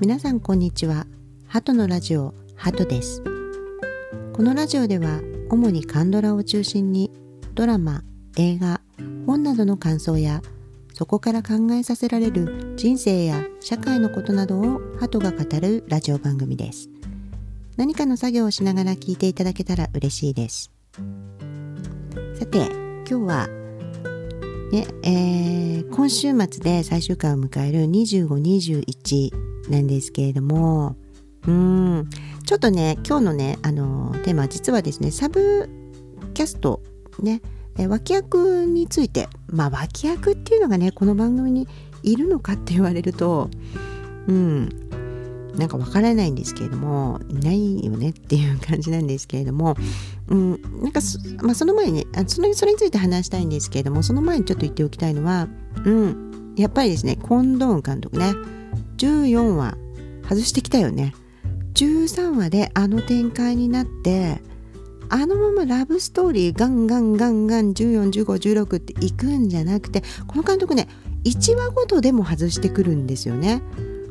皆さんこんにちは。ハトのラジオ、ハトです。このラジオでは主にカンドラを中心にドラマ、映画、本などの感想やそこから考えさせられる人生や社会のことなどをハトが語るラジオ番組です。何かの作業をしながら聞いていただけたら嬉しいです。さて今日は、今週末で最終回を迎える25、21なんですけれども、ちょっとね今日のねテーマは実はですねサブキャストね、脇役について、脇役っていうのがねこの番組にいるのかって言われるとなんかわからないんですけれどもいないよねっていう感じなんですけれども、なんかその前にねそれについて話したいんですけれども、その前にちょっと言っておきたいのは、やっぱりですねコンドーン監督ね14話外してきたよね。13話であの展開になってあのままラブストーリーガンガン14、15、16っていくんじゃなくて、この監督ね1話ごとでも外してくるんですよね。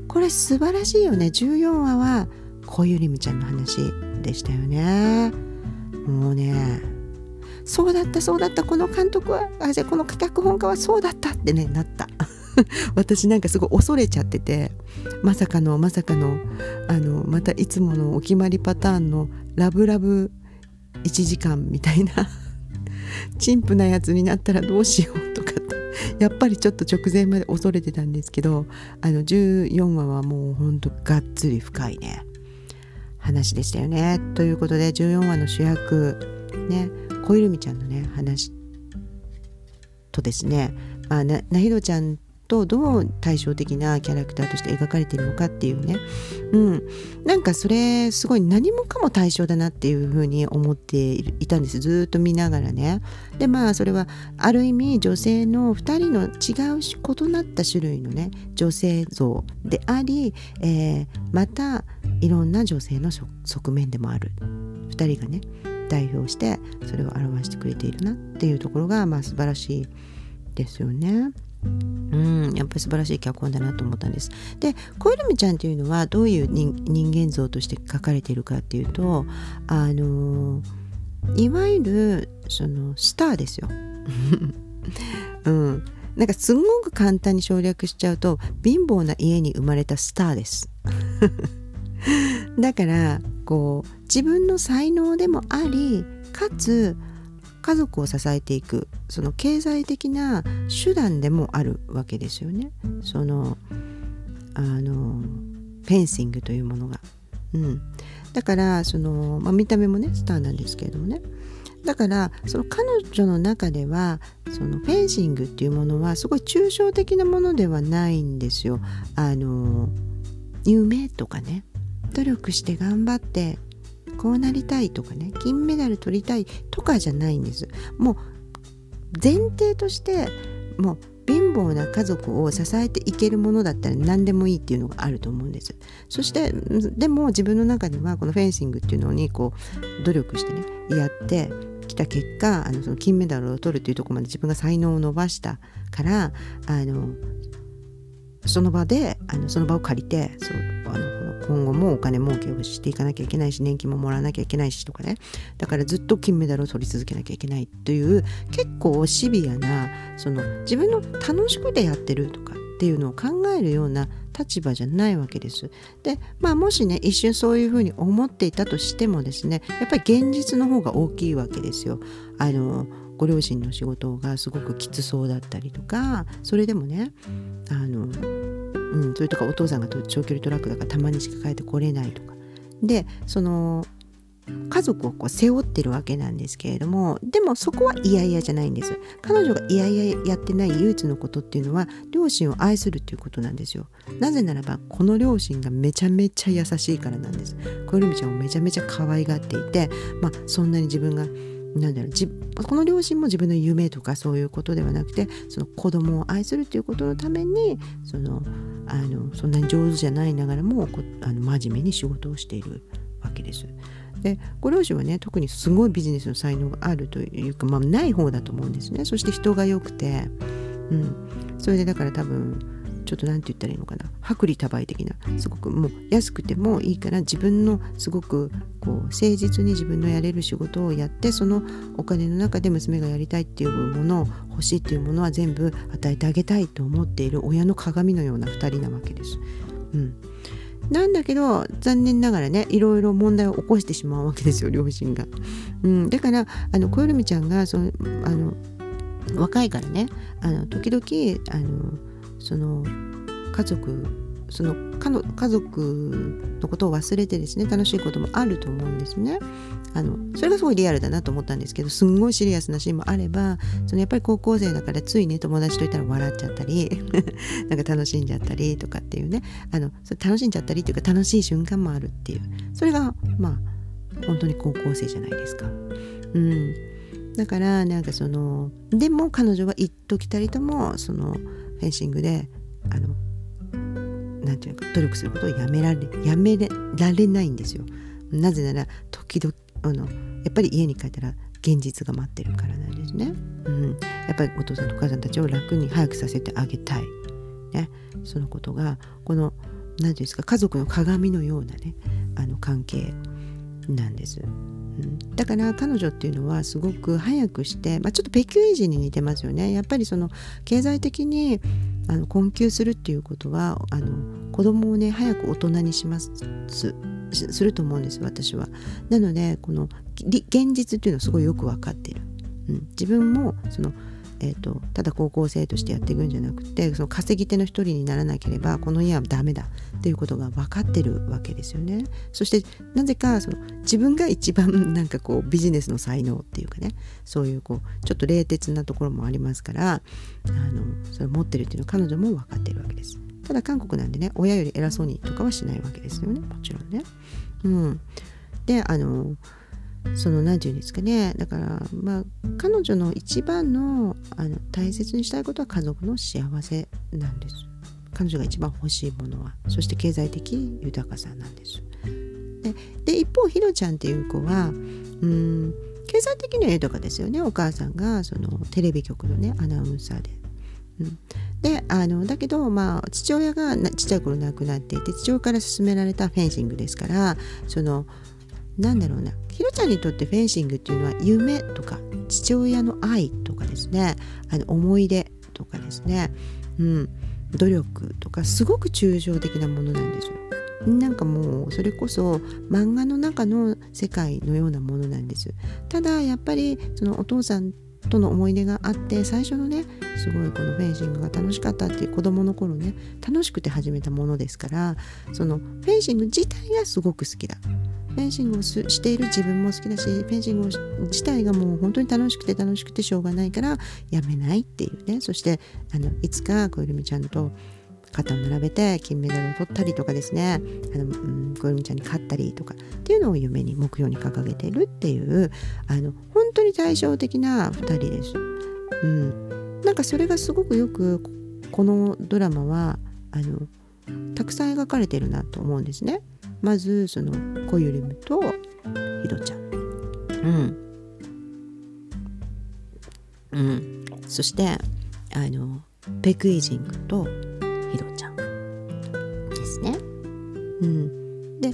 これ素晴らしいよね。14話は小ゆりみちゃんの話でしたよね。もうねそうだったこの監督はこの脚本家はそうだったってねなった私なんかすごい恐れちゃってて、まさかのまたいつものお決まりパターンのラブラブ1時間みたいな陳腐なやつになったらどうしようとかってやっぱりちょっと直前まで恐れてたんですけど、14話はもうほんとがっつり深いね話でしたよね。ということで14話の主役ね小ゆるみちゃんのね話とですね、なひろちゃんとどう対照的なキャラクターとして描かれているのかっていうね、なんかそれすごい何もかも対照だなっていうふうに思っていたんです、ずっと見ながらね。でそれはある意味女性の2人の異なった種類のね女性像であり、またいろんな女性の側面でもある2人がね代表してそれを表してくれているなっていうところが素晴らしいですよね。やっぱり素晴らしい脚本だなと思ったんです。で小ゆるみちゃんというのはどういう人間像として書かれているかっていうと、いわゆるそのスターですよ、なんかすごく簡単に省略しちゃうと貧乏な家に生まれたスターですだからこう自分の才能でもありかつ家族を支えていくその経済的な手段でもあるわけですよね。そのフェンシングというものが、だからその、見た目もねスターなんですけれどもね、だからその彼女の中ではそのフェンシングっていうものはすごい抽象的なものではないんですよ。夢とかね努力して頑張ってこうなりたいとかね金メダル取りたいとかじゃないんです。もう前提としてもう貧乏な家族を支えていけるものだったら何でもいいっていうのがあると思うんです。そしてでも自分の中ではこのフェンシングっていうのにこう努力してねやってきた結果その金メダルを取るというところまで自分が才能を伸ばしたからその場でその場を借りて今後もお金儲けをしていかなきゃいけないし年金ももらわなきゃいけないしとかね、だからずっと金メダルを取り続けなきゃいけないという結構シビアなその自分の楽しくてやってるとかっていうのを考えるような立場じゃないわけです。でもしね一瞬そういうふうに思っていたとしてもですねやっぱり現実の方が大きいわけですよ。ご両親の仕事がすごくきつそうだったりとか、それでもねそれとかお父さんが長距離トラックだからたまにしか帰ってこれないとかでその家族をこう背負ってるわけなんですけれども、でもそこは嫌々じゃないんです。彼女が嫌々やってない唯一のことっていうのは両親を愛するっていうことなんですよ。なぜならばこの両親がめちゃめちゃ優しいからなんです。小ゆるみちゃんをめちゃめちゃ可愛がっていて、そんなに自分がこの両親も自分の夢とかそういうことではなくてその子供を愛するということのためにそんなに上手じゃないながらも真面目に仕事をしているわけです。でご両親はね特にすごいビジネスの才能があるというか、ない方だと思うんですね。そして人が良くて、それでだから多分ちちょっとなんて言ったらいいのかな、薄利多売的な、すごくもう安くてもいいから自分のすごくこう誠実に自分のやれる仕事をやって、そのお金の中で娘がやりたいっていうものを、欲しいっていうものは全部与えてあげたいと思っている親の鏡のような2人なわけです。うん、なんだけど残念ながらね、いろいろ問題を起こしてしまうわけですよ、両親が。うん、だからこよるみちゃんが若いからね、時々その家族のことを忘れてですね、楽しいこともあると思うんですね。それがすごいリアルだなと思ったんですけど、すんごいシリアスなシーンもあれば、やっぱり高校生だからついね、友達といたら笑っちゃったりなんか楽しんじゃったりとかっていうね、楽しんじゃったりっていうか楽しい瞬間もあるっていう、それがまあ本当に高校生じゃないですか。うん、だからでも彼女は一時たりともフェンシングでなんていうか努力することをやめられないんですよ。なぜなら時々やっぱり家に帰ったら現実が待ってるからなんですね。うん、やっぱりお父さんとお母さんたちを楽に早くさせてあげたい、ね、そのことがこの何て言うんですか、家族の鏡のようなね関係なんです。うん、だから彼女っていうのはすごく早くして、ちょっとペキュイージに似てますよね。やっぱり経済的に困窮するっていうことは子供をね早く大人にすると思うんです、私は。なのでこの現実っていうのはすごいよく分かってる。うん、自分もただ高校生としてやっていくんじゃなくて、稼ぎ手の一人にならなければこの家はダメだっていうことが分かってるわけですよね。そしてなぜか自分が一番ビジネスの才能っていうかね、そういうちょっと冷徹なところもありますから、それを持ってるっていうのは彼女も分かってるわけです。ただ韓国なんでね、親より偉そうにとかはしないわけですよね、もちろんね。うん、で何て言うんですかね、だから彼女の一番の大切にしたいことは家族の幸せなんです。彼女が一番欲しいものは、そして経済的豊かさなんです。で一方ひろちゃんっていう子は経済的には豊かですよね。お母さんがテレビ局のねアナウンサーで、うん、でだけど父親がちっちゃい頃亡くなっていて、父親から勧められたフェンシングですから、なんだろうな、ひろちゃんにとってフェンシングっていうのは夢とか父親の愛とかですね、思い出とかですね、うん、努力とかすごく抽象的なものなんですよ。もうそれこそ漫画の中の世界のようなものなんです。ただやっぱりお父さんとの思い出があって、最初のねすごいこのフェンシングが楽しかったっていう子供の頃ね、楽しくて始めたものですから、フェンシング自体がすごく好きだ、フェンシングをしている自分も好きだし、フェンシング自体がもう本当に楽しくてしょうがないからやめないっていうね。そしていつかこよるみちゃんと肩を並べて金メダルを取ったりとかですね、こよるみちゃんに勝ったりとかっていうのを夢に目標に掲げているっていう、本当に対照的な2人です。うん、それがすごくよくこのドラマはたくさん描かれてるなと思うんですね。まずこよるみとひろちゃん、そしてペクイジングとひろちゃんですね。うん、で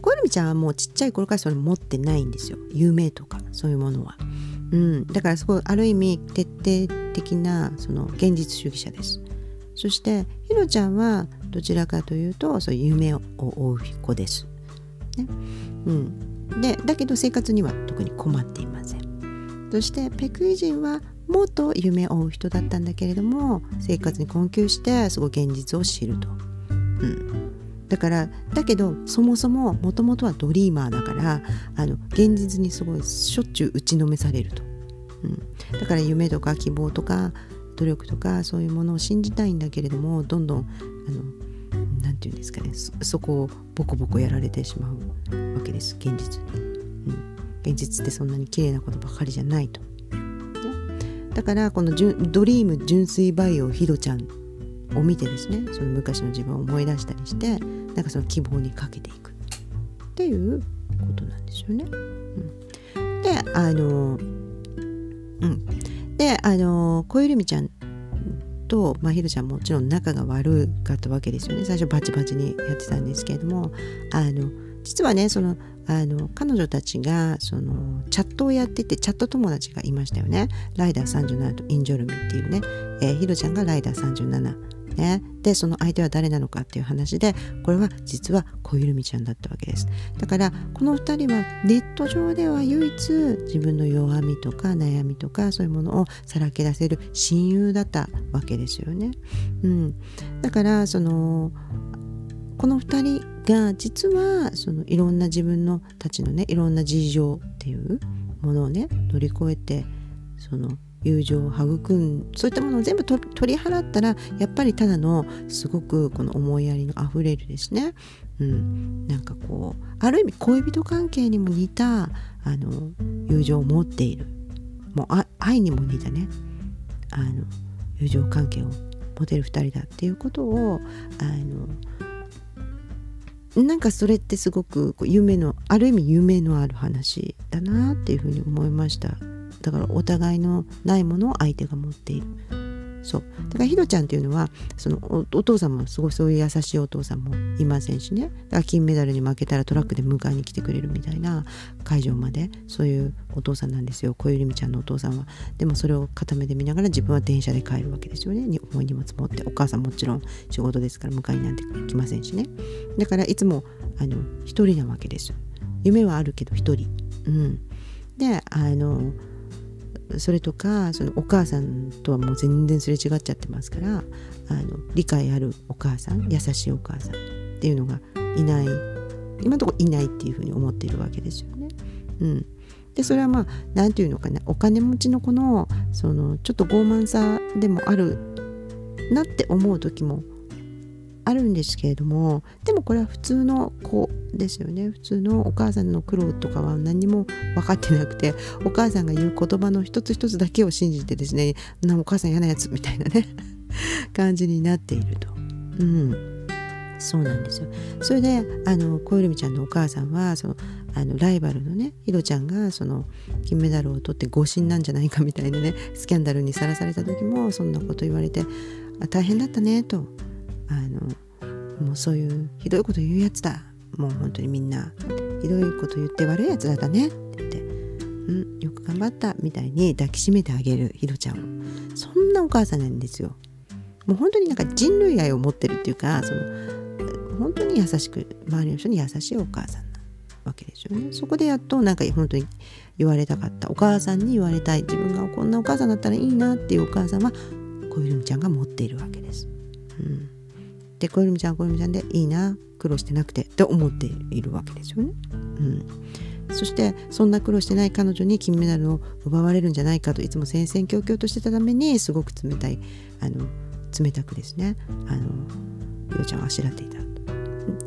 こよるみちゃんはもうちっちゃい頃からそれ持ってないんですよ、夢とかそういうものは。うん、だからすごいある意味徹底的な現実主義者です。そしてひろちゃんはどちらかというとそういう夢を追う子です、ね。うん、でだけど生活には特に困っていません。そしてペクイ人は元夢を追う人だったんだけれども、生活に困窮してすごい現実を知ると。うん、だけどそもそももともとはドリーマーだから、現実にすごいしょっちゅう打ちのめされると。うん、だから夢とか希望とか努力とかそういうものを信じたいんだけれども、どんどんなんていうんですかね、そこをボコボコやられてしまうわけです、現実に。うん、現実ってそんなに綺麗なことばかりじゃないと。だからこのドリーム純粋バイオひろちゃんを見てですね、昔の自分を思い出したりして、希望にかけていくっていうことなんですよね。うん、でこよるみちゃんと、ひろちゃんもちろん仲が悪かったわけですよね。最初バチバチにやってたんですけれども、実はね、彼女たちがチャットをやってて、チャット友達がいましたよね。ライダー37とインジョルミっていうね、ひろちゃんがライダー37、ね、でその相手は誰なのかっていう話で、これは実は小ゆるみちゃんだったわけです。だからこの2人はネット上では唯一自分の弱みとか悩みとかそういうものをさらけ出せる親友だったわけですよね、だからこの2人が実はいろんな自分のたちのね、いろんな事情っていうものをね乗り越えて、友情を育ん、そういったものを全部取り払ったら、やっぱりただのすごくこの思いやりのあふれるですね、なんかこうある意味恋人関係にも似た友情を持っている、もう愛にも似たね友情関係を持てる2人だっていうことをなんかそれってすごく夢のある意味夢のある話だなっていうふうに思いました。だからお互いのないものを相手が持っている。そうだからひろちゃんっていうのはお父さんもすごいそういう優しいお父さんもいませんしね。だから金メダルに負けたらトラックで迎えに来てくれるみたいな、会場までそういうお父さんなんですよ、小ゆるみちゃんのお父さんは。でもそれを片目で見ながら自分は電車で帰るわけですよね。重い荷物持って、お母さんもちろん仕事ですから迎えになんて来ませんしね。だからいつも一人なわけです。夢はあるけど一人、でそれとかお母さんとはもう全然すれ違っちゃってますから、理解あるお母さん、優しいお母さんっていうのがいない、今のところいないっていうふうに思っているわけですよね。でそれはなんていうのかな、お金持ちの子のちょっと傲慢さでもあるなって思う時もあるんですけれども、でもこれは普通の子ですよね。普通のお母さんの苦労とかは何も分かってなくて、お母さんが言う言葉の一つ一つだけを信じてですね、お母さん嫌なやつみたいなね感じになっていると、そうなんですよ。それで小ゆるみちゃんのお母さんはライバルのねひろちゃんが金メダルを取って誤審なんじゃないかみたいなねスキャンダルにさらされた時もそんなこと言われて、大変だったねと、もうそういうひどいこと言うやつだ、もう本当にみんなひどいこと言って悪いやつだったねって言って、よく頑張ったみたいに抱きしめてあげるひろちゃんを、そんなお母さんなんですよ。もう本当になんか人類愛を持ってるっていうか、本当に優しく周りの人に優しいお母さんなわけですよね。そこでやっとなんか本当に言われたかった、お母さんに言われたい、自分がこんなお母さんだったらいいなっていうお母さんは小ゆるみちゃんが持っているわけです。で小ゆるみちゃんは小ゆるみちゃんでいいな、苦労してなくてって思っているわけですよね、そしてそんな苦労してない彼女に金メダルを奪われるんじゃないかといつも戦々恐々としてたために、すごく冷たい冷たくですねひろちゃんをあしらっていた。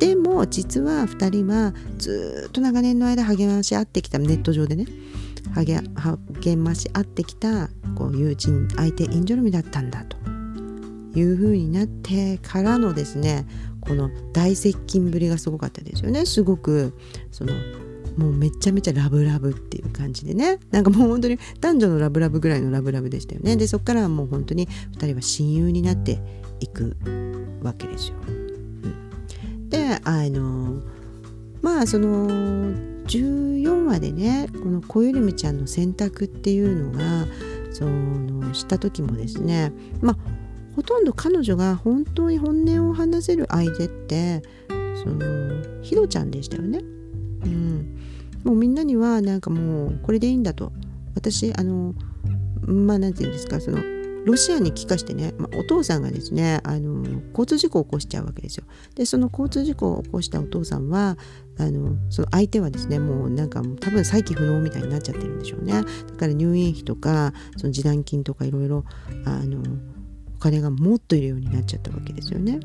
でも実は2人はずっと長年の間励まし合ってきた、ネット上でね励まし合ってきた友人相手インジョルミだったんだという風になってからのですね、この大接近ぶりがすごかったですよね。すごくもうめちゃめちゃラブラブっていう感じでね、なんかもう本当に男女のラブラブぐらいのラブラブでしたよね。でそこからはもう本当に2人は親友になっていくわけですよ、で14話でね、この小ゆるみちゃんの選択っていうのがした時もですね、ほとんど彼女が本当に本音を話せる相手ってひろちゃんでしたよね、もうみんなにはなんかもうこれでいいんだと、私なんていうんですか、ロシアに帰化してね、お父さんがですね交通事故を起こしちゃうわけですよ。でその交通事故を起こしたお父さんはその相手はですね、もうなんか多分再起不能みたいになっちゃってるんでしょうね。だから入院費とか示談金とかいろいろお金がもっといるようになっちゃったわけですよね、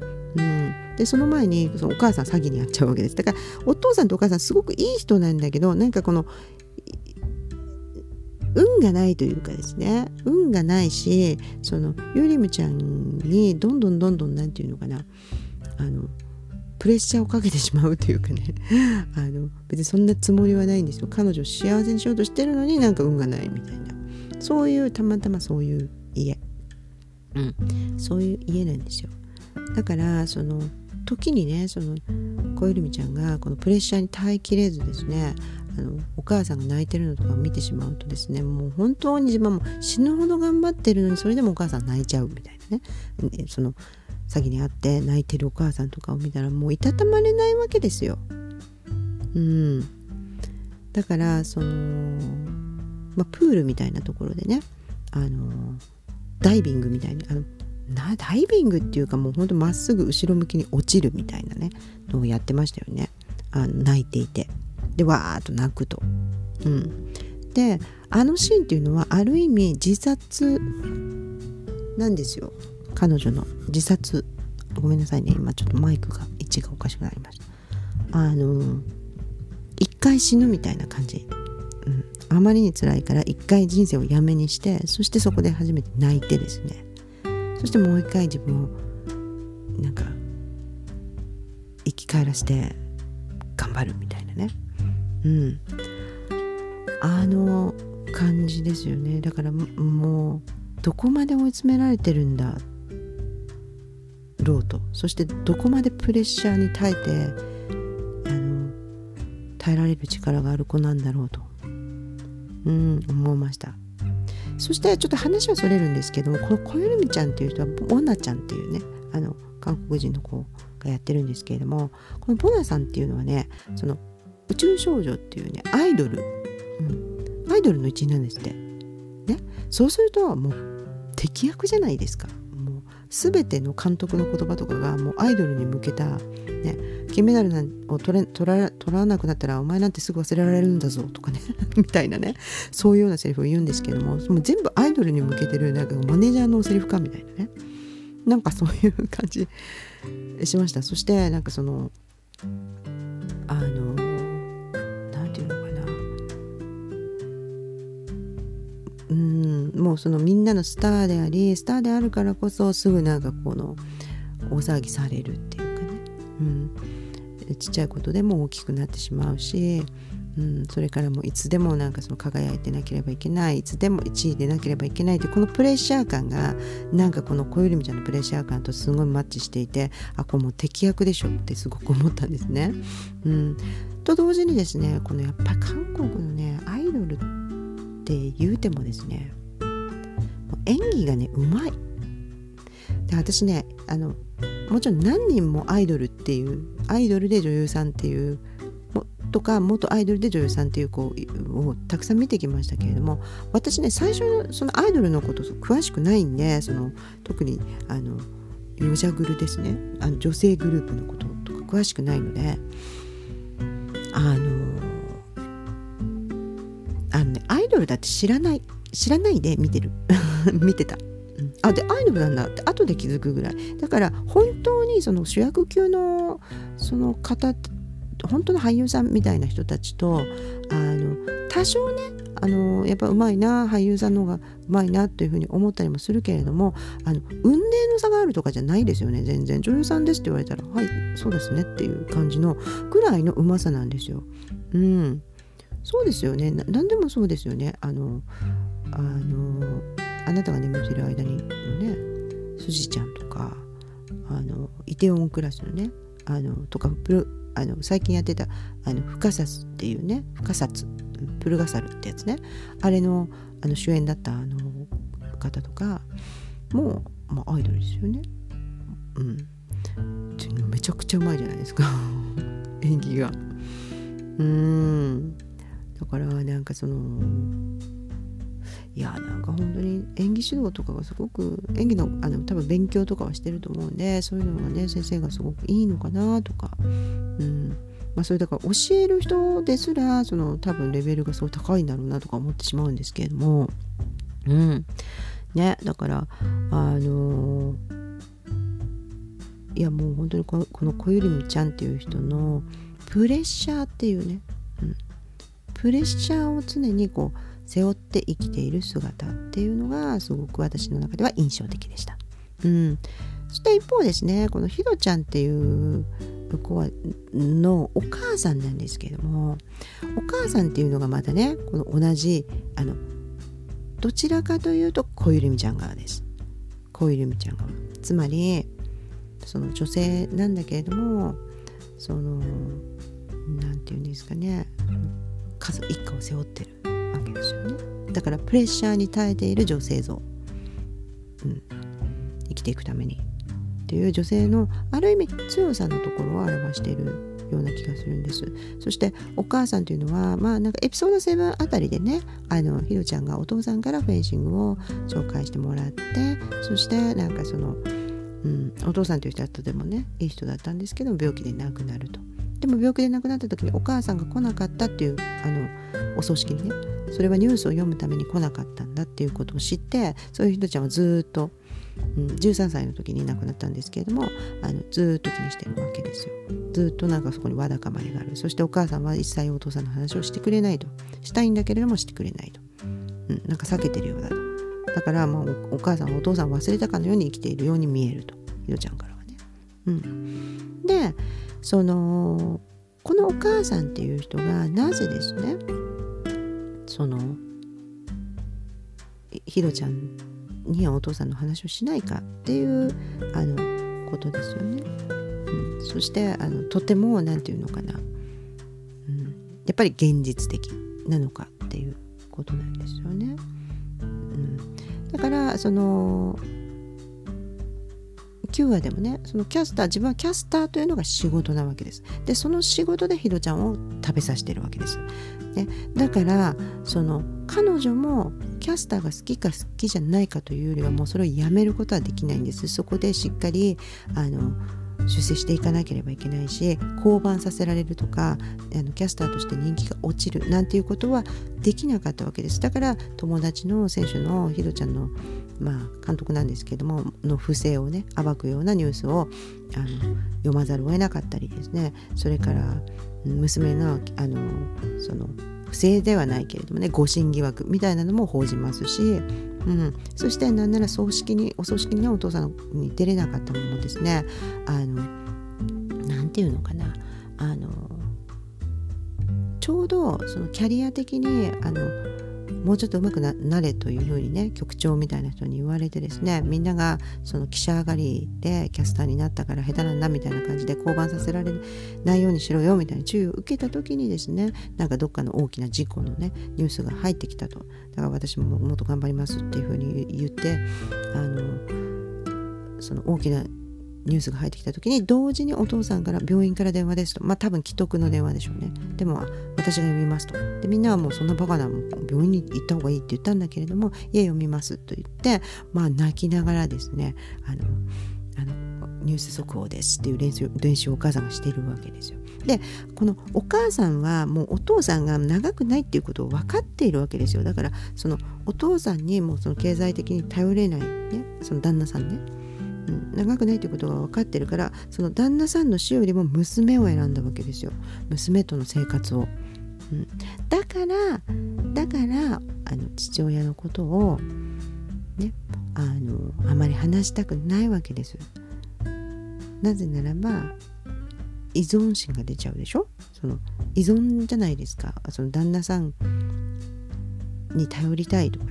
でその前にお母さん詐欺に遭っちゃうわけです。だからお父さんとお母さんすごくいい人なんだけど、なんかこの運がないというかですね、運がないしゆりむちゃんにどんどんなんていうのかな、プレッシャーをかけてしまうというかね別にそんなつもりはないんですよ。彼女を幸せにしようとしてるのになんか運がないみたいな、そういうたまたまそういう家そういう家なんですよ。だからその時にね、その小ゆるみちゃんがこのプレッシャーに耐えきれずですね、お母さんが泣いてるのとかを見てしまうとですね、もう本当に自分も死ぬほど頑張ってるのに、それでもお母さん泣いちゃうみたいなね、その先にあって泣いてるお母さんとかを見たらもういたたまれないわけですよ。だからその、プールみたいなところでね、ダイビングみたいにダイビングっていうか、もうほんとまっすぐ後ろ向きに落ちるみたいなねのをやってましたよね。泣いていて、でわーっと泣くと、であのシーンっていうのはある意味自殺なんですよ、彼女の自殺。ごめんなさいね、今ちょっとマイクが位置がおかしくなりました。一回死ぬみたいな感じ、あまりに辛いから一回人生をやめにして、そしてそこで初めて泣いてですね、そしてもう一回自分をなんか生き返らせて頑張るみたいなね、あの感じですよね。だからもうどこまで追い詰められてるんだろうと、そしてどこまでプレッシャーに耐えて耐えられる力がある子なんだろうと、思いました。そしてちょっと話はそれるんですけども、この小ゆるみちゃんっていう人はボナちゃんっていうね、韓国人の子がやってるんですけれども、このボナさんっていうのはね、その宇宙少女っていうねアイドル、アイドルの一員なんですってね。そうするともう敵役じゃないですか。もう全ての監督の言葉とかがもうアイドルに向けた、ね、金メダルを取らなくなったらお前なんてすぐ忘れられるんだぞとかねみたいなね、そういうようなセリフを言うんですけども、もう全部アイドルに向けてる、なんかマネージャーのセリフかみたいなね、なんかそういう感じしました。そしてなんかそのなんていうのかな、もうそのみんなのスターであるからこそすぐなんかこの大騒ぎされるっていう、ちっちゃいことでも大きくなってしまうし、それからもういつでもなんかその輝いてなければいけない、いつでも1位でなければいけないって、このプレッシャー感がなんかこの小ゆるみちゃんのプレッシャー感とすごいマッチしていて、あ、これもう敵役でしょってすごく思ったんですね。と同時にですね、このやっぱり韓国のねアイドルって言うてもですね、演技がねうまい。で私ねもちろん何人もアイドルっていう、アイドルで女優さんっていうとか元アイドルで女優さんっていう子をたくさん見てきましたけれども、私ね最初のそのアイドルのこと詳しくないんで、その特にヨジャグルですね、女性グループのこととか詳しくないので、ね、アイドルだって知らないで見てる見てた。あ、でアイドルなんだって後で気づくぐらいだから、本当にその主役級のその方、本当の俳優さんみたいな人たちと多少ねやっぱうまいな、俳優さんの方がうまいなというふうに思ったりもするけれども、運命の差があるとかじゃないですよね。全然女優さんですって言われたら、はいそうですねっていう感じのぐらいのうまさなんですよ。そうですよね、何でもそうですよね。あなたが眠っている間にのね、すじちゃんとかイテウォンクラスのねとか最近やってたフカサスっていうね、フカサツプルガサルってやつね、あれの主演だった方とかもう、アイドルですよね。めちゃくちゃうまいじゃないですか演技が。だからなんかそのいやなんか本当に演技指導とかがすごく、演技の多分勉強とかはしてると思うんで、そういうのがね先生がすごくいいのかなとか、それだから教える人ですらその多分レベルがすごい高いんだろうなとか思ってしまうんですけれども、ね、だからいやもう本当にこの小ゆるみちゃんっていう人のプレッシャーっていうね、プレッシャーを常にこう背負って生きている姿っていうのがすごく私の中では印象的でした。そして一方ですね、このひどちゃんっていう子のお母さんなんですけれども、お母さんっていうのがまたね、この同じどちらかというと小ゆるみちゃん側です。小井留美ちゃんが、つまりその女性なんだけれども、そのなんていうんですかね、家族一家を背負ってるわけですよね。だからプレッシャーに耐えている女性像、生きていくためにっていう女性のある意味強さのところを表しているような気がするんです。そしてお母さんというのは、まあなんかエピソード7あたりでね、ひろちゃんがお父さんからフェンシングを紹介してもらって、そしてなんかその、お父さんという人だとでもね、いい人だったんですけど病気で亡くなると。でも病気で亡くなった時にお母さんが来なかったっていう、お葬式にね、それはニュースを読むために来なかったんだっていうことを知って、そういうひろちゃんはずっと、13歳の時に亡くなったんですけれども、ずっと気にしてるわけですよ。ずっとなんかそこにわだかまりがある。そしてお母さんは一切お父さんの話をしてくれないと。したいんだけれどもしてくれないと、なんか避けてるようだと。だから、まあ、お母さんはお父さんを忘れたかのように生きているように見えると、ひろちゃんからはね、で、そのこのお母さんっていう人がなぜですね、そのひろちゃんにはお父さんの話をしないかっていうことですよね。そしてとてもなんていうのかな、やっぱり現実的なのかっていうことなんですよね。だからその9話でもね、そのキャスター、自分はキャスターというのが仕事なわけです。でその仕事でひろちゃんを食べさせてるわけです。でだからその彼女もキャスターが好きか好きじゃないかというよりは、もうそれをやめることはできないんです。そこでしっかり出世していかなければいけないし、降板させられるとかキャスターとして人気が落ちるなんていうことはできなかったわけです。だから友達の選手のひろちゃんの、監督なんですけどもの不正をね暴くようなニュースを読まざるを得なかったりですね、それから娘のその不正ではないけれどもね、誤審疑惑みたいなのも報じますし、そしてなんならお葬式にお父さんに出れなかったのもですね、なんていうのかな、ちょうどそのキャリア的にもうちょっとうまくなれというふうにね、局長みたいな人に言われてですね、みんながその記者上がりでキャスターになったから下手なんだみたいな感じで降板させられないようにしろよみたいな注意を受けた時にですね、なんかどっかの大きな事故のねニュースが入ってきたと。だから私ももっと頑張りますっていうふうに言って、その大きなニュースが入ってきた時に同時にお父さんから病院から電話ですと、多分既得の電話でしょうね。でも私が読みますと。でみんなはもうそんなバカな、病院に行った方がいいって言ったんだけれども、いや読みますと言って、泣きながらですね、ニュース速報ですっていう練習をお母さんがしているわけですよ。でこのお母さんはもうお父さんが長くないっていうことを分かっているわけですよ。だからそのお父さんにもうその経済的に頼れない、その旦那さんね、長くないということが分かってるから、その旦那さんの死よりも娘を選んだわけですよ。娘との生活を、だから父親のことをね、あまり話したくないわけです。なぜならば依存心が出ちゃうでしょ。その依存じゃないですか。その旦那さんに頼りたいとか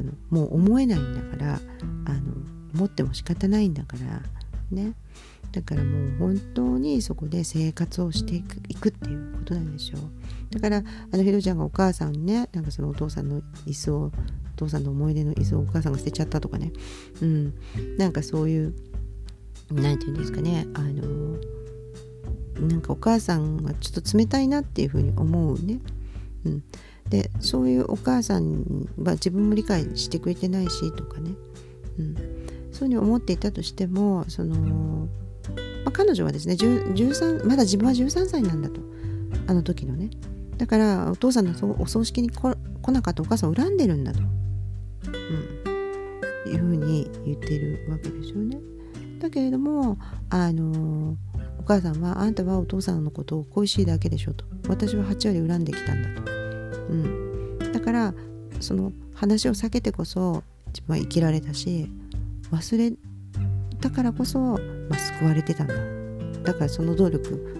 ね、もう思えないんだから、持っても仕方ないんだからね。だからもう本当にそこで生活をしていくっていうことなんでしょう。だからひろちゃんがお母さんにね、なんかそのお父さんの椅子を、お父さんの思い出の椅子をお母さんが捨てちゃったとかね、なんかそういうなんていうんですかね、なんかお母さんがちょっと冷たいなっていうふうに思うね。でそういうお母さんは自分も理解してくれてないしとかね、そういうふうに思っていたとしても、その、彼女はですね、まだ自分は13歳なんだと、あの時のね。だからお父さんのお葬式に来なかったお母さんを恨んでるんだと、いうふうに言っているわけですよね。だけれどもお母さんは、あんたはお父さんのことを恋しいだけでしょと、私は8割恨んできたんだと、だからその話を避けてこそ自分は生きられたし、忘れたからこそ、救われてたんだ。だからその努力、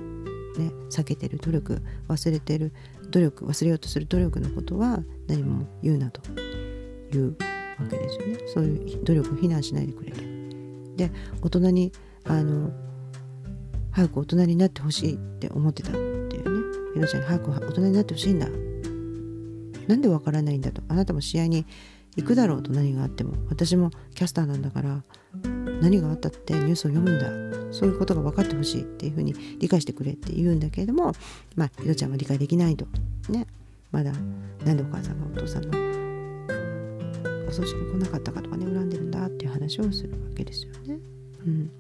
避けてる努力、忘れようとする努力のことは何も言うなというわけですよね。そういう努力を非難しないでくれと。で、大人に早く大人になってほしいって思ってたっていうね。ひろちゃんに早く大人になってほしいんだ。なんでわからないんだと。あなたも試合に行くだろうと、何があっても。私もキャスターなんだから何があったってニュースを読むんだ。そういうことが分かってほしいっていうふうに理解してくれって言うんだけれども、まあひろちゃんは理解できないとね。まだなんでお母さんがお父さんのお葬式に来なかったかとかね、恨んでるんだっていう話をするわけですよね。うん、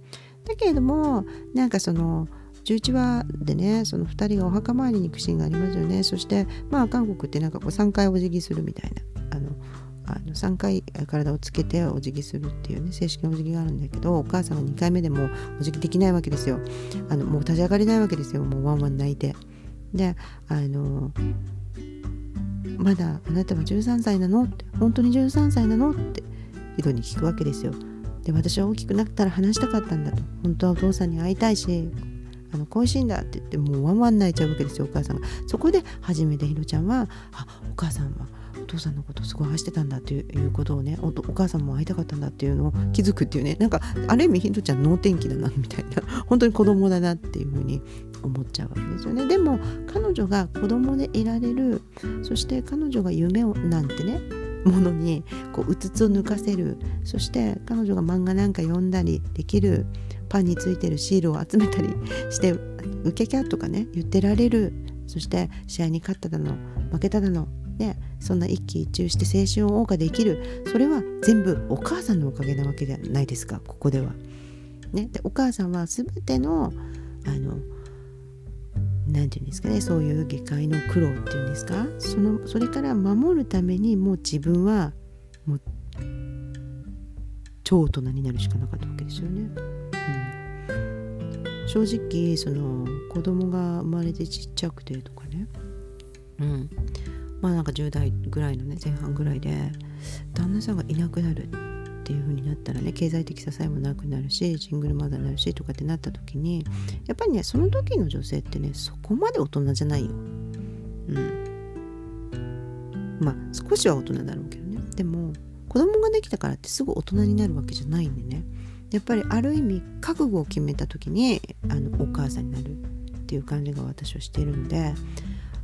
だけれどもなんかその11話でね、その2人がお墓参りに行くシーンがありますよね。そしてまあ韓国ってなんかこう3回お辞儀するみたいな、3回体をつけてお辞儀するっていうね、正式なお辞儀があるんだけど、お母さんが2回目でもお辞儀できないわけですよ。もう立ち上がれないわけですよ。もうワンワン泣いて。で、まだあなたは13歳なのって、本当に13歳なのってひどに聞くわけですよ。で、私は大きくなったら話したかったんだと、本当はお父さんに会いたいし恋しいんだって言って、もうワンワン泣いちゃうわけですよ、お母さんが。そこで初めてひろちゃんは、あ、お母さんはお父さんのことすごい愛してたんだっていうことをね、 お母さんも会いたかったんだっていうのを気づくっていうね、なんかある意味ひろちゃん能天気だなみたいな、本当に子供だなっていうふうに思っちゃうわけですよね。でも彼女が子供でいられる、そして彼女が夢をなんてねものにこううつつを抜かせる、そして彼女が漫画なんか読んだりできる、パンについてるシールを集めたりしてウキャキャとかね言ってられる、そして試合に勝っただの負けただのね、そんな一喜一憂して青春を謳歌できる、それは全部お母さんのおかげなわけじゃないですか、ここでは、ね。で、お母さんは全てのなんていうんですかね、そういう下界の苦労っていうんですか、それから守るためにもう自分はもう超大人になるしかなかったわけですよね。正直その子供が生まれてちっちゃくてとかね、うん、まあなんか10代ぐらいのね前半ぐらいで旦那さんがいなくなるっていう風になったらね、経済的支えもなくなるしシングルマザーになるしとかってなった時に、やっぱりねその時の女性ってねそこまで大人じゃないよ、うん、まあ少しは大人だろうけどね。でも子供ができたからってすぐ大人になるわけじゃないんでね、やっぱりある意味覚悟を決めた時にお母さんになるっていう感じが私はしているんで、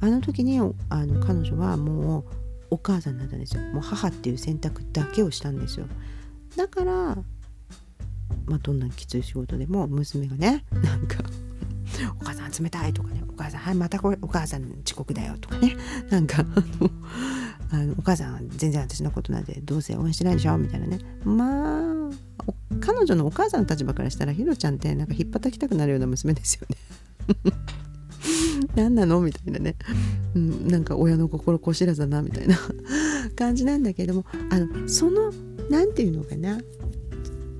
あの時に彼女はもうお母さんになったんですよ。もう母っていう選択だけをしたんですよ。だから、まあ、どんなきつい仕事でも娘がねなんかお母さん集めたいとかね、お母さんはいまたこれお母さん遅刻だよとかね、なんかお母さんは全然私のことなんてどうせ応援してないでしょみたいなね。まあ彼女のお母さんの立場からしたらひろちゃんってなんか引っ叩きたくなるような娘ですよね何なのみたいなね、うん、なんか親の心こ知らずだなみたいな感じなんだけれども、そのなんていうのかな、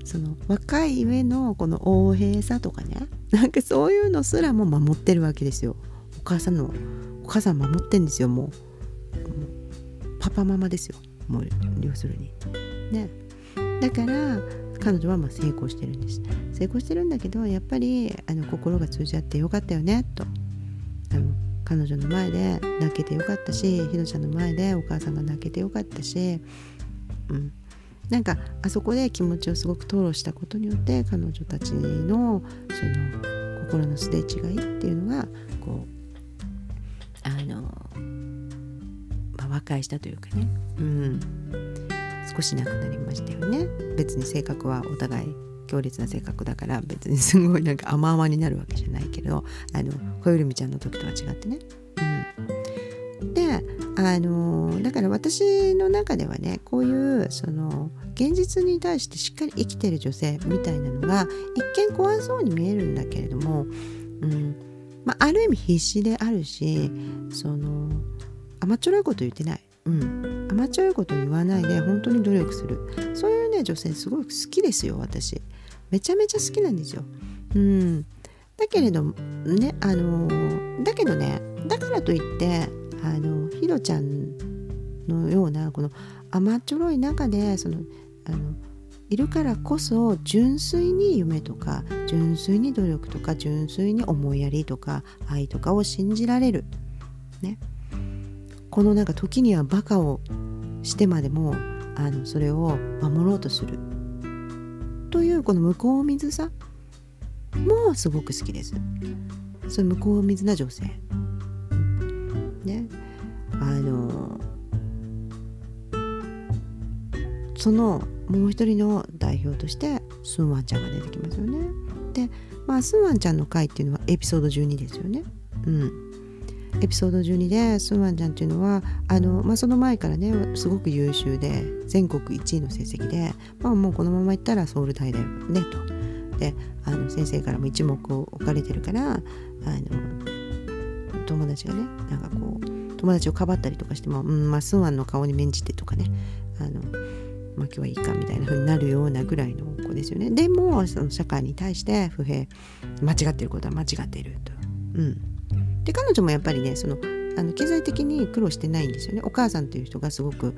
その若い上のこの横柄さとかね、なんかそういうのすらも守ってるわけですよ。お母さん守ってんですよ。もうパパママですよ、もう要するにね。だから彼女はまあ成功してるんです。成功してるんだけど、やっぱり心が通じ合ってよかったよねと、彼女の前で泣けてよかったし、ひろちゃんの前でお母さんが泣けてよかったし、うん、なんかあそこで気持ちをすごく吐露したことによって彼女たちのその心のすれ違いっていうのがこう和解したというかね、うん、少しなくなりましたよね。別に性格はお互い強烈な性格だから別にすごいなんか甘々になるわけじゃないけど、小ゆみちゃんの時とは違ってね、うん、でだから私の中ではね、こういうその現実に対してしっかり生きてる女性みたいなのが一見怖そうに見えるんだけれども、うん、まあ、ある意味必死であるし、その甘っちょろいこと言ってない、うん、甘っちょろいこと言わないで本当に努力する、そういうね女性すごい好きですよ。私めちゃめちゃ好きなんですよ、うん、だけれどね、だけどね、だからといってひろちゃんのようなこの甘っちょろい中でいるからこそ純粋に夢とか純粋に努力とか純粋に思いやりとか愛とかを信じられるね。このなんか時にはバカをしてまでもそれを守ろうとするというこの向こう水さもすごく好きです。その向こう水な女性ね、そのもう一人の代表としてスンワンちゃんが出てきますよね。で、スンワンちゃんの回っていうのはエピソード12ですよね。エピソード12でスンワンちゃんっていうのはその前からねすごく優秀で全国1位の成績で、もうこのままいったらソウル大だよねと。で先生からも一目を置かれてるから友達がねなんかこう友達をかばったりとかしても、スンワンの顔に免じてとかね今日はいいかみたいな風になるようなぐらいの子ですよね。でもその社会に対して不平間違ってることは間違っていると。で彼女もやっぱりね経済的に苦労してないんですよね。お母さんという人がすごく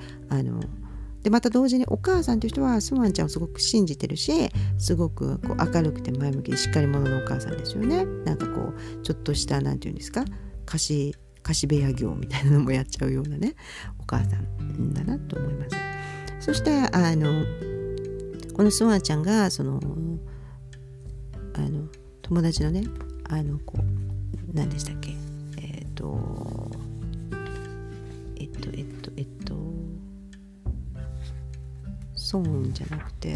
でまた同時にお母さんという人はスワンちゃんをすごく信じてるし、すごくこう明るくて前向きでしっかり者のお母さんですよね。なんかこうちょっとしたなんていうんですか貸し部屋業みたいなのもやっちゃうようなねお母さんだなと思います。そしてこのスワンちゃんが友達のねこう何でしたっけソンじゃなくてち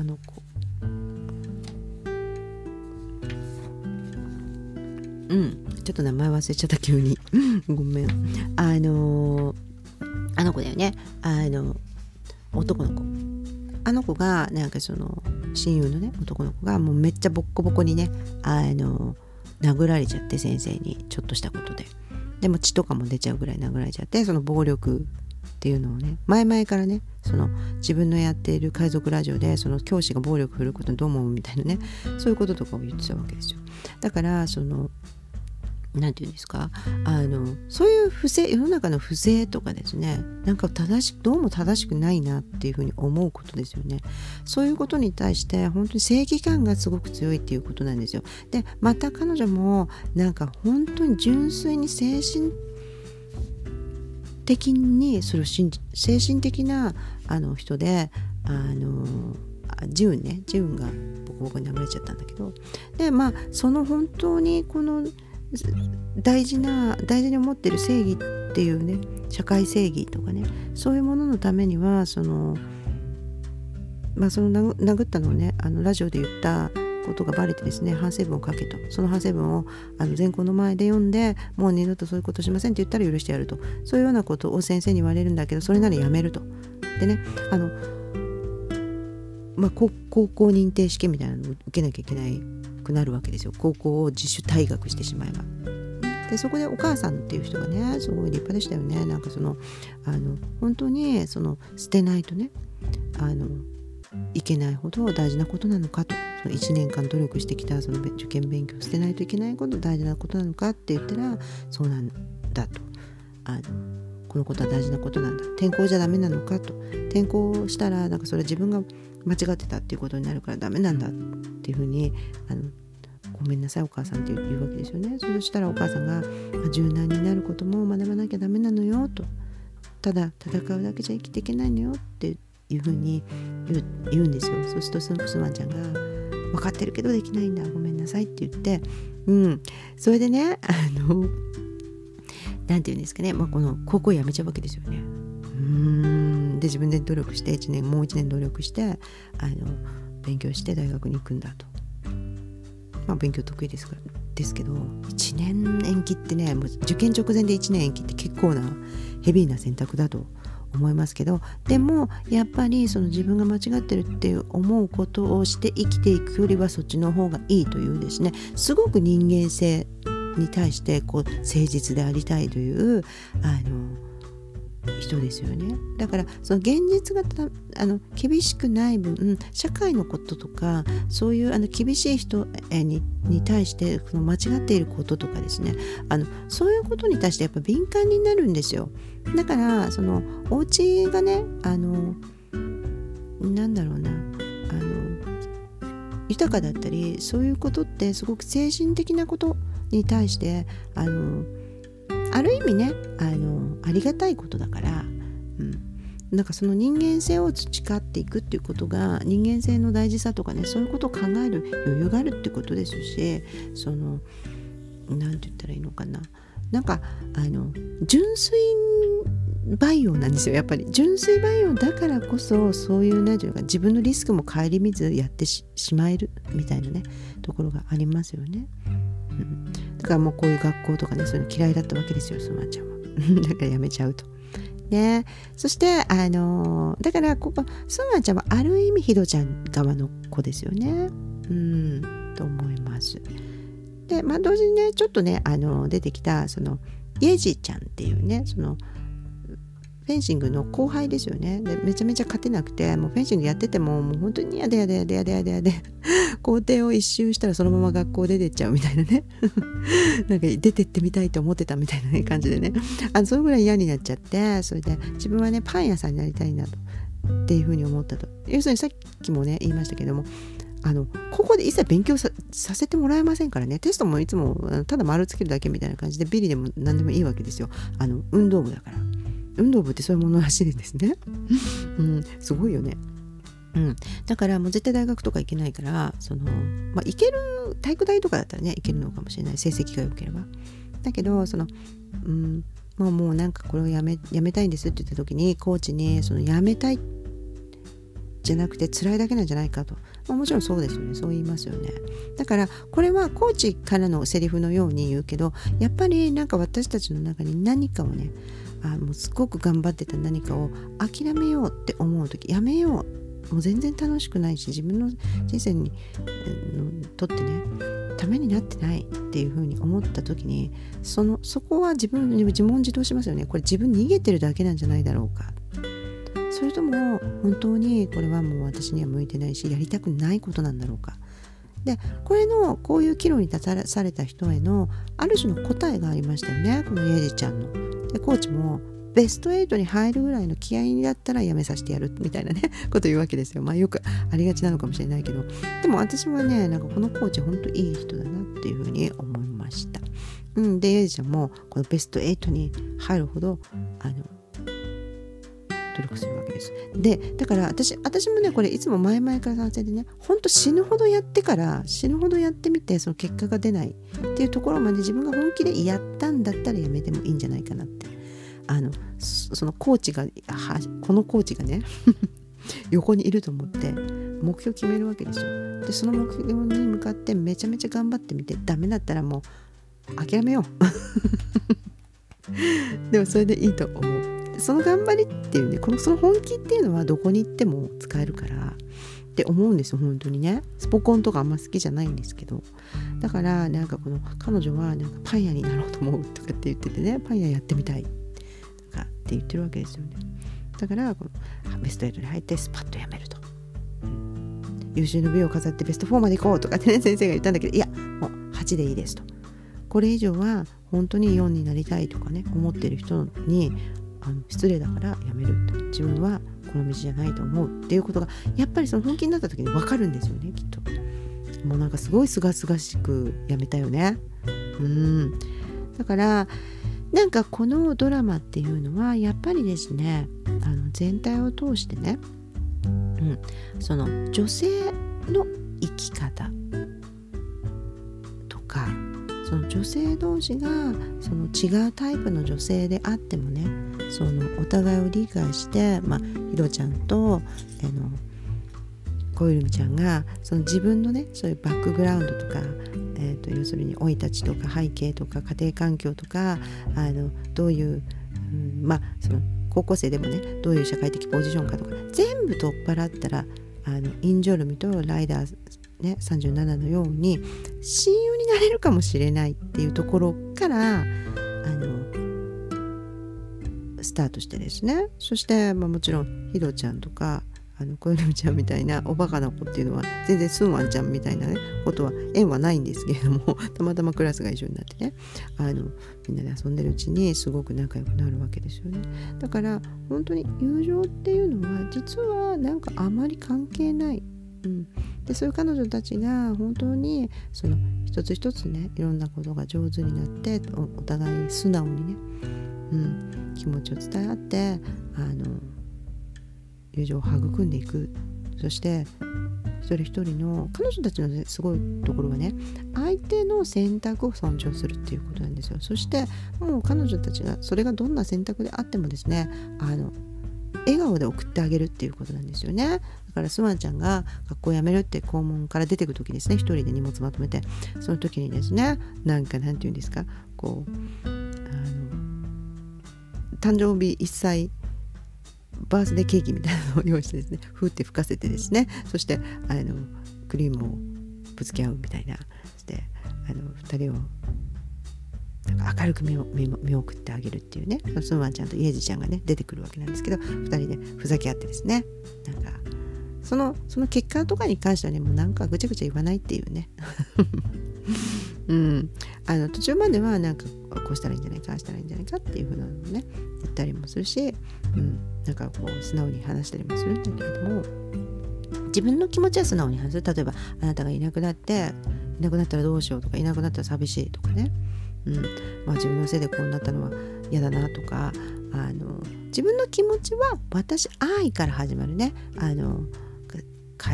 ょっと名前忘れちゃった急にごめんあの子だよね男の子がなんか親友のね男の子がもうめっちゃボッコボコにね殴られちゃって先生にちょっとしたことでも血とかも出ちゃうぐらい殴られちゃって、その暴力っていうのをね前々からね自分のやっている海賊ラジオで教師が暴力振ることにどう思うみたいなねそういうこととかを言ってたわけですよ。だからなんていうんですかそういう不正世の中の不正とかですねなんかどうも正しくないなっていうふうに思うことですよね。そういうことに対して本当に正義感がすごく強いっていうことなんですよ。でまた彼女もなんか本当に純粋に精神的にそれを精神的な人でジウンがボコボコに殴られちゃったんだけど、でその本当にこの大事に思ってる正義っていうね社会正義とかねそういうもののためには殴ったのをねラジオで言ったことがバレてですね反省文を書けと、その反省文を全校の前で読んでもう二度とそういうことしませんって言ったら許してやると、そういうようなことを先生に言われるんだけどそれならやめると。でね高校認定試験みたいなのを受けなきゃいけないくなるわけですよ。高校を自主退学してしまえば。でそこでお母さんっていう人がねすごい立派でしたよね。なんか本当に捨てないとねいけないほど大事なことなのかと、その1年間努力してきた受験勉強を捨てないといけないこと大事なことなのかって言ったらそうなんだと、このことは大事なことなんだ、転校じゃダメなのかと、転校したらなんかそれ自分が間違ってたっていうことになるからダメなんだっていうふうにごめんなさいお母さんって言うわけですよね。そしたらお母さんが柔軟になることも学ばなきゃダメなのよと、ただ戦うだけじゃ生きていけないのよっていうふうに言うんですよ。そうするとスワンちゃんが分かってるけどできないんだごめんなさいって言ってそれでねなんていうんですかね、この高校辞めちゃうわけですよね。で自分で努力してもう1年努力して勉強して大学に行くんだと、勉強得意ですけど1年延期ってねもう受験直前で1年延期って結構なヘビーな選択だと思いますけど、でもやっぱり自分が間違ってるっていう思うことをして生きていくよりはそっちの方がいいというですねすごく人間性に対して誠実でありたいという人ですよね。だから現実が厳しくない分社会のこととかそういう厳しい人に対して間違っていることとかですねそういうことに対してやっぱ敏感になるんですよ。だからお家がねなんだろうな豊かだったりそういうことってすごく精神的なことに対してある意味ねありがたいことだから、なんかその人間性を培っていくっていうことが、人間性の大事さとかね、そういうことを考える余裕があるってことですし、そのなんて言ったらいいのかな、なんか純粋培養なんですよ。やっぱり純粋培養だからこそ、そういうなんていうか、自分のリスクも顧みずやってしまえるみたいなね、ところがありますよね。うん、だからもうこういう学校とかね、そういうの嫌いだったわけですよ、そまちゃんは。だからやめちゃうと。ね、そしてだからここスマちゃんはある意味ひどちゃん側の子ですよね、うんと思います。で、まあ、同時にねちょっとね出てきたそのイェジちゃんっていうね、そのフェンシングの後輩ですよね。で、めちゃめちゃ勝てなくて、もうフェンシングやっててももう本当にやで校庭を一周したらそのまま学校出てっちゃうみたいなねなんか出てってみたいと思ってたみたいな、ね、感じでね、それぐらい嫌になっちゃって、それで自分はねパン屋さんになりたいなとっていうふうに思ったと。要するにさっきもね言いましたけども、ここで一切勉強 させてもらえませんからね。テストもいつもただ丸つけるだけみたいな感じで、ビリでも何でもいいわけですよ。運動部だから、運動部ってそういうものらしいですね、うん、すごいよね。うん、だからもう絶対大学とか行けないから、その、まあ、行ける体育大とかだったらね行けるのかもしれない、成績が良ければ。だけどその、もうなんかこれをやめたいんですって言った時に、コーチにそのやめたいじゃなくて辛いだけなんじゃないかと、まあ、もちろんそうですよね、そう言いますよね。だからこれはコーチからのセリフのように言うけど、やっぱりなんか私たちの中に何かをね、もうすごく頑張ってた何かを諦めようって思う時、やめよう、もう全然楽しくないし、自分の人生にとってねためになってないっていう風に思った時に、そこは自分に自問自答しますよね。これ自分逃げてるだけなんじゃないだろうか、それとも本当にこれはもう私には向いてないし、やりたくないことなんだろうか。で、こういう岐路に立たされた人へのある種の答えがありましたよね、このイェジちゃんの。で、コーチもベスト8に入るぐらいの気合いだったらやめさせてやるみたいなねこと言うわけですよ。まあよくありがちなのかもしれないけど、でも私はね、なんかこのコーチ本当いい人だなっていうふうに思いました。うん、で、イェジちゃんもこのベスト8に入るほど努力するわけです。で、だから私もね、これいつも前々から賛成でね、本当死ぬほどやってみて、その結果が出ないっていうところまで自分が本気でやったんだったらやめてもいいんじゃないかなって。そのコーチがこのコーチがね横にいると思って目標決めるわけですよ。で、その目標に向かってめちゃめちゃ頑張ってみて、ダメだったらもう諦めようでもそれでいいと思う。その頑張りっていうね、その本気っていうのはどこに行っても使えるからって思うんですよ、本当にね。スポコンとかあんま好きじゃないんですけど、だからなんかこの彼女はなんかパン屋になろうと思うとかって言っててね、パン屋やってみたいって言ってるわけですよね。だからこのベスト8に入ってスパッとやめると、優秀の美を飾ってベスト4まで行こうとかってね、先生が言ったんだけど、いやもう8でいいですと、これ以上は本当に4になりたいとかね思ってる人に失礼だからやめる、自分はこの道じゃないと思うっていうことが、やっぱりその本気になった時に分かるんですよね、きっと。もうなんかすごいすがすがしくやめたよね。だからなんかこのドラマっていうのはやっぱりですね、全体を通してね、その女性の生き方とか、その女性同士がその違うタイプの女性であってもね、そのお互いを理解して、まあ、ひろちゃんとこゆるみちゃんがその自分のね、そういうバックグラウンドとか、要するに生い立ちとか背景とか家庭環境とか、どういう、まあその高校生でもねどういう社会的ポジションかとか全部取っ払ったら、インジョルミとライダー、ね、37のように親友になれるかもしれないっていうところからスタートしてですね。そして、まあ、もちろんヒロちゃんとかこゆるみちゃんみたいなおバカな子っていうのは全然スンワンちゃんみたいな、ね、ことは縁はないんですけれどもたまたまクラスが一緒になってねみんなで遊んでるうちにすごく仲良くなるわけですよね。だから本当に友情っていうのは実はなんかあまり関係ない、でそういう彼女たちが本当にその一つ一つねいろんなことが上手になってお互い素直にね、気持ちを伝え合って友情を育んでいく。そして一人一人の彼女たちの、ね、すごいところはね、相手の選択を尊重するっていうことなんですよ。そしてもう彼女たちがそれがどんな選択であってもですね、笑顔で送ってあげるっていうことなんですよね。だからスワンちゃんが学校辞めるって校門から出てく時ですね、一人で荷物まとめて、その時にですね、なんていうんですか、こう誕生日1歳バースデーケーキみたいなのを用意してですね、ふーって吹かせてですね、そしてクリームをぶつけ合うみたいな、そして2人をなんか明るく見送ってあげるっていうね、スワンちゃんとイエジちゃんがね出てくるわけなんですけど、2人でふざけ合ってですね、なんかその結果とかに関してはね、もうなんかぐちゃぐちゃ言わないっていうねうん、途中まではなんかこうしたらいいんじゃないか、ああしたらいいんじゃないかっていう風なのをね言ったりもするし、なんかこう素直に話したりもするんだけれども、自分の気持ちは素直に話す。例えばあなたがいなくなったらどうしようとか、いなくなったら寂しいとかね、自分のせいでこうなったのは嫌だなとか、自分の気持ちは私愛から始まるね、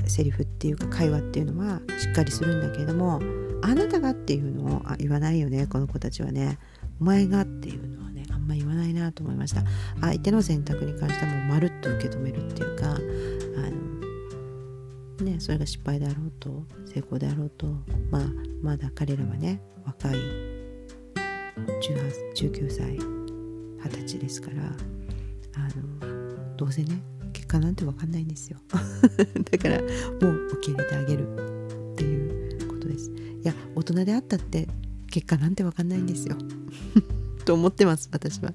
セリフっていうか会話っていうのはしっかりするんだけれども、あなたがっていうのを言わないよね、この子たちはね。お前がっていうのはね、あんま言わないなと思いました。相手の選択に関してはもうまるっと受け止めるっていうか、ね、それが失敗であろうと成功であろうと、まだ彼らはね若い19歳20歳ですから、どうせね結果なんて分かんないんですよだからもう受け入れてあげるっていうことです。いや大人であったって結果なんて分かんないんですよと思ってます私は、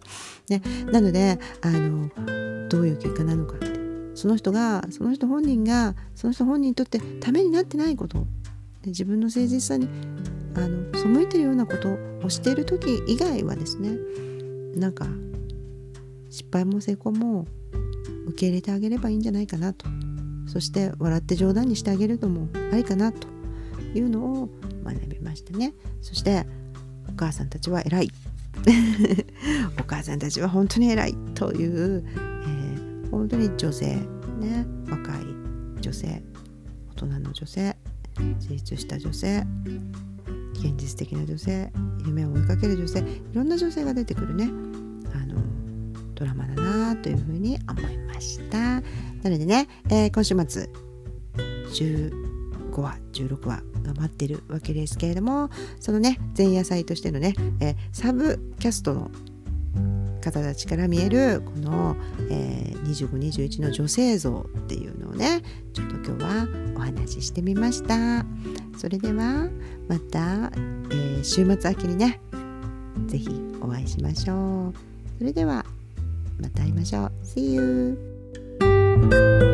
ね、なのでどういう結果なのかって、本人がその人本人にとってためになってないことで、自分の誠実さに背いてるようなことをしている時以外はですね、なんか失敗も成功も受け入れてあげればいいんじゃないかなと、そして笑って冗談にしてあげるのもありかなというのを学びましたね。そしてお母さんたちは偉いお母さんたちは本当に偉いという、本当に女性ね、若い女性、大人の女性、自立した女性、現実的な女性、夢を追いかける女性、いろんな女性が出てくるねドラマだなというふうに思いました。なのでね、今週末15話16話が待ってるわけですけれども、そのね前夜祭としてのね、サブキャストの方たちから見えるこの、25、21の女性像っていうのをねちょっと今日はお話ししてみました。それではまた、週末明けにねぜひお会いしましょう。それではまた会いましょう。See you!